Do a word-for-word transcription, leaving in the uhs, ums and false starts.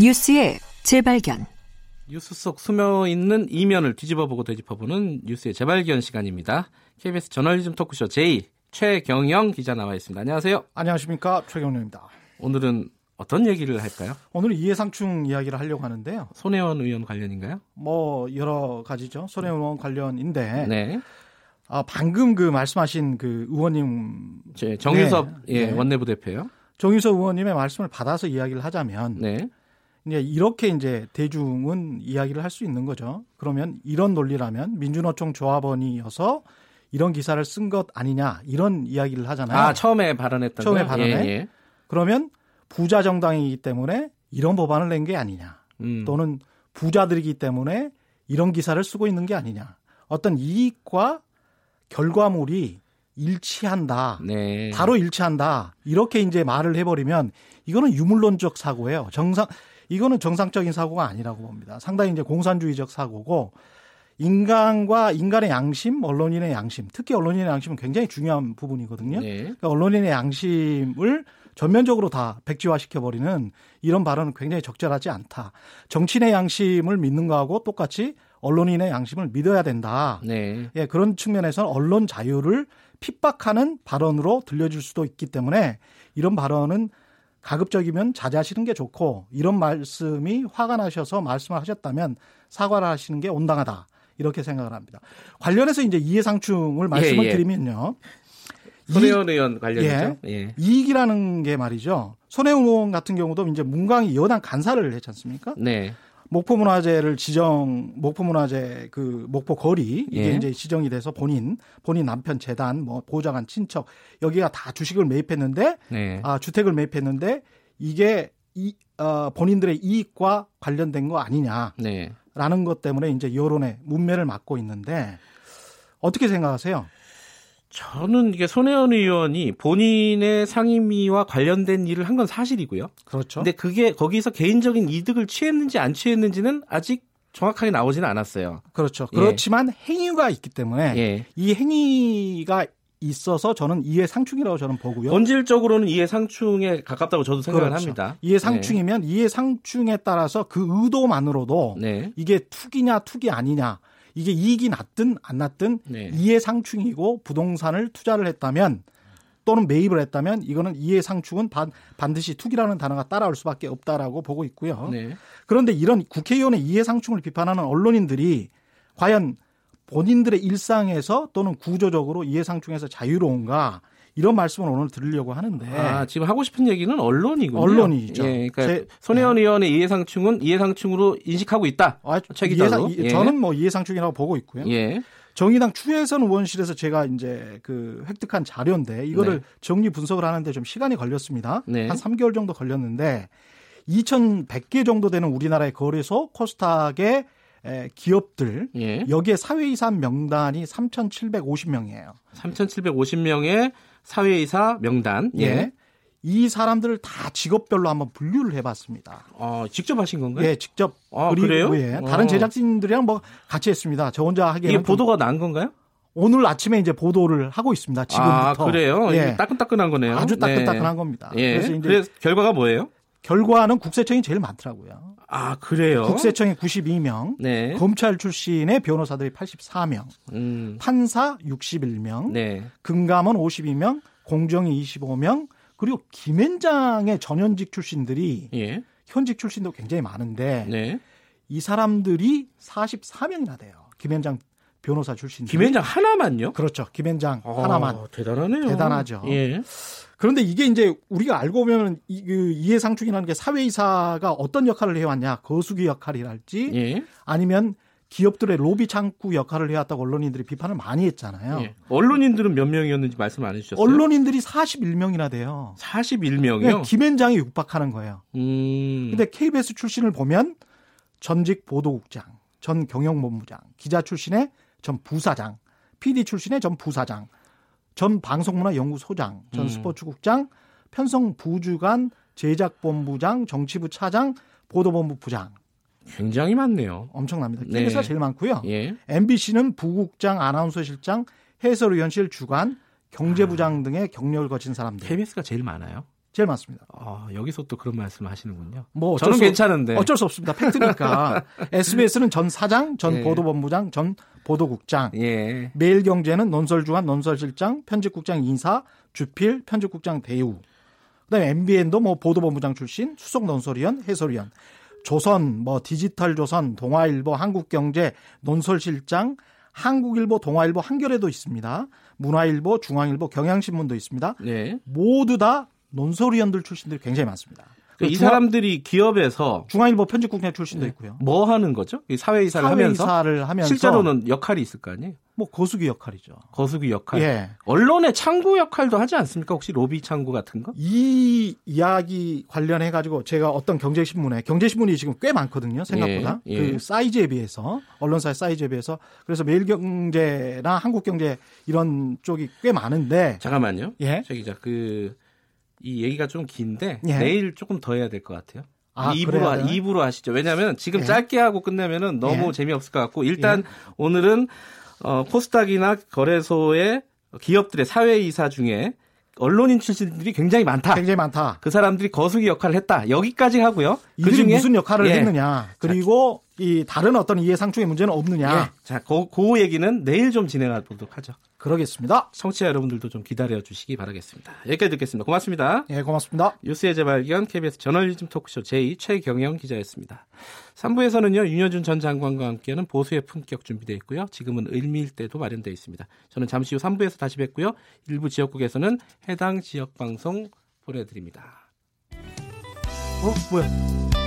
뉴스의 재발견. 뉴스 속 스며 있는 이면을 뒤집어보고 되짚어보는 뉴스의 재발견 시간입니다. 케이비에스 저널리즘 토크쇼 제이 최경영 기자 나와 있습니다. 안녕하세요. 안녕하십니까. 최경영입니다. 오늘은 어떤 얘기를 할까요? 오늘 이해상충 이야기를 하려고 하는데요. 손혜원 의원 관련인가요? 뭐 여러 가지죠. 손혜원 의원 관련인데. 네. 아 방금 그 말씀하신 그 의원님 제 정유섭 네. 예, 네. 원내부 대표요. 정유섭 의원님의 말씀을 받아서 이야기를 하자면. 네. 이제 이렇게 이제 대중은 이야기를 할 수 있는 거죠. 그러면 이런 논리라면 민주노총 조합원이어서 이런 기사를 쓴 것 아니냐 이런 이야기를 하잖아요. 아 처음에 발언했던 처음에 발언에 예, 예. 그러면 부자 정당이기 때문에 이런 법안을 낸 게 아니냐 음. 또는 부자들이기 때문에 이런 기사를 쓰고 있는 게 아니냐 어떤 이익과 결과물이 일치한다. 네. 바로 일치한다. 이렇게 이제 말을 해버리면 이거는 유물론적 사고예요. 정상 이거는 정상적인 사고가 아니라고 봅니다. 상당히 이제 공산주의적 사고고 인간과 인간의 양심, 언론인의 양심, 특히 언론인의 양심은 굉장히 중요한 부분이거든요. 네. 그러니까 언론인의 양심을 전면적으로 다 백지화시켜버리는 이런 발언은 굉장히 적절하지 않다. 정치인의 양심을 믿는 거하고 똑같이 언론인의 양심을 믿어야 된다. 네. 예, 그런 측면에서는 언론 자유를 핍박하는 발언으로 들려줄 수도 있기 때문에 이런 발언은 가급적이면 자제하시는 게 좋고 이런 말씀이 화가 나셔서 말씀을 하셨다면 사과를 하시는 게 온당하다 이렇게 생각을 합니다. 관련해서 이제 이해상충을 말씀을 예, 예. 드리면요. 손혜원 의원 관련이죠. 예, 예. 이익이라는 게 말이죠. 손혜원 의원 같은 경우도 이제 문광이 여당 간사를 했지 않습니까? 네. 목포문화재를 지정, 목포문화재 그 목포 거리 이게 예. 이제 지정이 돼서 본인, 본인 남편 재단, 뭐 보좌관 친척 여기가 다 주식을 매입했는데, 네. 아 주택을 매입했는데 이게 이 어, 본인들의 이익과 관련된 거 아니냐라는 네. 것 때문에 이제 여론의 문매를 막고 있는데 어떻게 생각하세요? 저는 이게 손혜원 의원이 본인의 상임위와 관련된 일을 한 건 사실이고요. 그렇죠. 근데 그게 거기서 개인적인 이득을 취했는지 안 취했는지는 아직 정확하게 나오지는 않았어요. 그렇죠. 예. 그렇지만 행위가 있기 때문에 예. 이 행위가 있어서 저는 이해상충이라고 저는 보고요. 본질적으로는 이해상충에 가깝다고 저도 생각을 그렇죠. 합니다. 이해상충이면 네. 이해상충에 따라서 그 의도만으로도 네. 이게 투기냐 투기 아니냐. 이게 이익이 났든 안 났든 네. 이해상충이고 부동산을 투자를 했다면 또는 매입을 했다면 이거는 이해상충은 반, 반드시 투기라는 단어가 따라올 수밖에 없다라고 보고 있고요. 네. 그런데 이런 국회의원의 이해상충을 비판하는 언론인들이 과연 본인들의 일상에서 또는 구조적으로 이해상충에서 자유로운가 이런 말씀을 오늘 드리려고 하는데 아, 지금 하고 싶은 얘기는 언론이군요. 언론이죠. 예, 그러니까 제, 손혜원 네. 의원의 이해상충은 이해상충으로 인식하고 있다. 아, 책이다로. 예. 저는 뭐 이해상충이라고 보고 있고요. 예. 정의당 추혜선 의원실에서 제가 이제 그 획득한 자료인데 이거를 네. 정리 분석을 하는데 좀 시간이 걸렸습니다. 네. 한 삼 개월 정도 걸렸는데 이천백 개 정도 되는 우리나라의 거래소 코스닥의 기업들 예. 여기에 사회이사 명단이 삼천칠백오십 명이에요. 삼천칠백오십 명의 사회이사 명단. 예. 예. 이 사람들을 다 직업별로 한번 분류를 해봤습니다. 아, 직접 하신 건가요? 예, 직접. 아, 그래요? 예. 아. 다른 제작진들이랑 뭐 같이 했습니다. 저 혼자 하기에는. 이게 보도가 난 건가요? 오늘 아침에 이제 보도를 하고 있습니다. 지금부터. 아, 그래요? 예. 따끈따끈한 거네요. 아주 따끈따끈한 네. 겁니다. 예. 그래서 이제 그래서 결과가 뭐예요? 결과는 국세청이 제일 많더라고요. 아, 그래요? 국세청이 구십이 명, 네. 검찰 출신의 변호사들이 팔십사 명, 음. 판사 육십일 명, 네. 금감원 오십이 명, 공정위 이십오 명, 그리고 김현장의 전현직 출신들이 예. 현직 출신도 굉장히 많은데 네. 이 사람들이 사십사 명이나 돼요. 김현장 변호사 출신들. 김현장 하나만요? 그렇죠. 김현장 아, 하나만. 대단하네요. 대단하죠. 예. 그런데 이게 이제 우리가 알고 보면 이, 그 이해상충이라는 게 사회이사가 어떤 역할을 해왔냐. 거수기 역할이랄지 예. 아니면 기업들의 로비 창구 역할을 해왔다고 언론인들이 비판을 많이 했잖아요. 예. 언론인들은 몇 명이었는지 말씀 안 해주셨어요? 언론인들이 사십일 명이나 돼요. 사십일 명이요? 김현장이 육박하는 거예요. 그런데 음. 케이비에스 출신을 보면 전직 보도국장, 전 경영본부장, 기자 출신의 전 부사장, 피디 출신의 전 부사장, 전 방송문화연구소장, 전 음. 스포츠국장, 편성부주관, 제작본부장, 정치부 차장, 보도본부 부장. 굉장히 많네요. 엄청납니다. 케이비에스가 네. 제일 많고요. 예. 엠비씨는 부국장, 아나운서실장, 해설위원실 주관, 경제부장 아. 등의 경력을 거친 사람들. 케이비에스가 제일 많아요? 제일 많습니다. 어, 여기서 또 그런 말씀을 하시는군요. 뭐 저는 수, 괜찮은데. 어쩔 수 없습니다. 팩트니까. 에스비에스는 전 사장, 전 예. 보도본부장, 전 보도국장. 예. 매일경제는 논설주한, 논설실장, 편집국장 인사, 주필, 편집국장 대우. 그다음에 엠비엔도 뭐 보도본부장 출신, 수석 논설위원, 해설위원. 조선, 뭐 디지털 조선, 동아일보, 한국경제, 논설실장, 한국일보, 동아일보, 한겨레도 있습니다. 문화일보, 중앙일보, 경향신문도 있습니다. 네. 모두 다 논설위원들 출신들이 굉장히 많습니다. 그러니까 이 중앙, 사람들이 기업에서 중앙일보 편집국장 출신도 네. 있고요. 뭐 하는 거죠? 사회이사를 사회 하면서? 사회이사를 하면서. 실제로는 역할이 있을 거 아니에요? 뭐 거수기 역할이죠. 거수기 역할. 예. 언론의 창구 역할도 하지 않습니까? 혹시 로비 창구 같은 거? 이 이야기 관련해가지고 제가 어떤 경제신문에, 경제신문이 지금 꽤 많거든요. 생각보다. 예. 예. 그 사이즈에 비해서. 언론사의 사이즈에 비해서. 그래서 매일경제나 한국경제 이런 쪽이 꽤 많은데. 잠깐만요. 예. 최 기자, 그... 이 얘기가 좀 긴데 예. 내일 조금 더 해야 될 것 같아요. 아, 이 부로, 이 부로 하시죠. 왜냐하면 지금 예. 짧게 하고 끝내면은 너무 예. 재미없을 것 같고 일단 예. 오늘은 어, 코스닥이나 거래소의 기업들의 사회이사 중에 언론인 출신들이 굉장히 많다. 굉장히 많다. 그 사람들이 거수기 역할을 했다. 여기까지 하고요. 이들이 그중에 무슨 역할을 예. 했느냐. 그리고 자, 이 다른 어떤 이해상충의 문제는 없느냐. 예. 자, 그, 그 얘기는 내일 좀 진행하도록 하죠. 그러겠습니다. 청취자 여러분들도 좀 기다려주시기 바라겠습니다. 여기까지 듣겠습니다. 고맙습니다. 예, 고맙습니다. 뉴스의 재발견 케이비에스 저널리즘 토크쇼 제이 최경영 기자였습니다. 삼 부에서는요. 윤여준 전 장관과 함께하는 보수의 품격 준비되어 있고요. 지금은 을밀대도 마련되어 있습니다. 저는 잠시 후 삼 부에서 다시 뵙고요. 일부 지역국에서는 해당 지역 방송 보내드립니다. 어? 뭐야?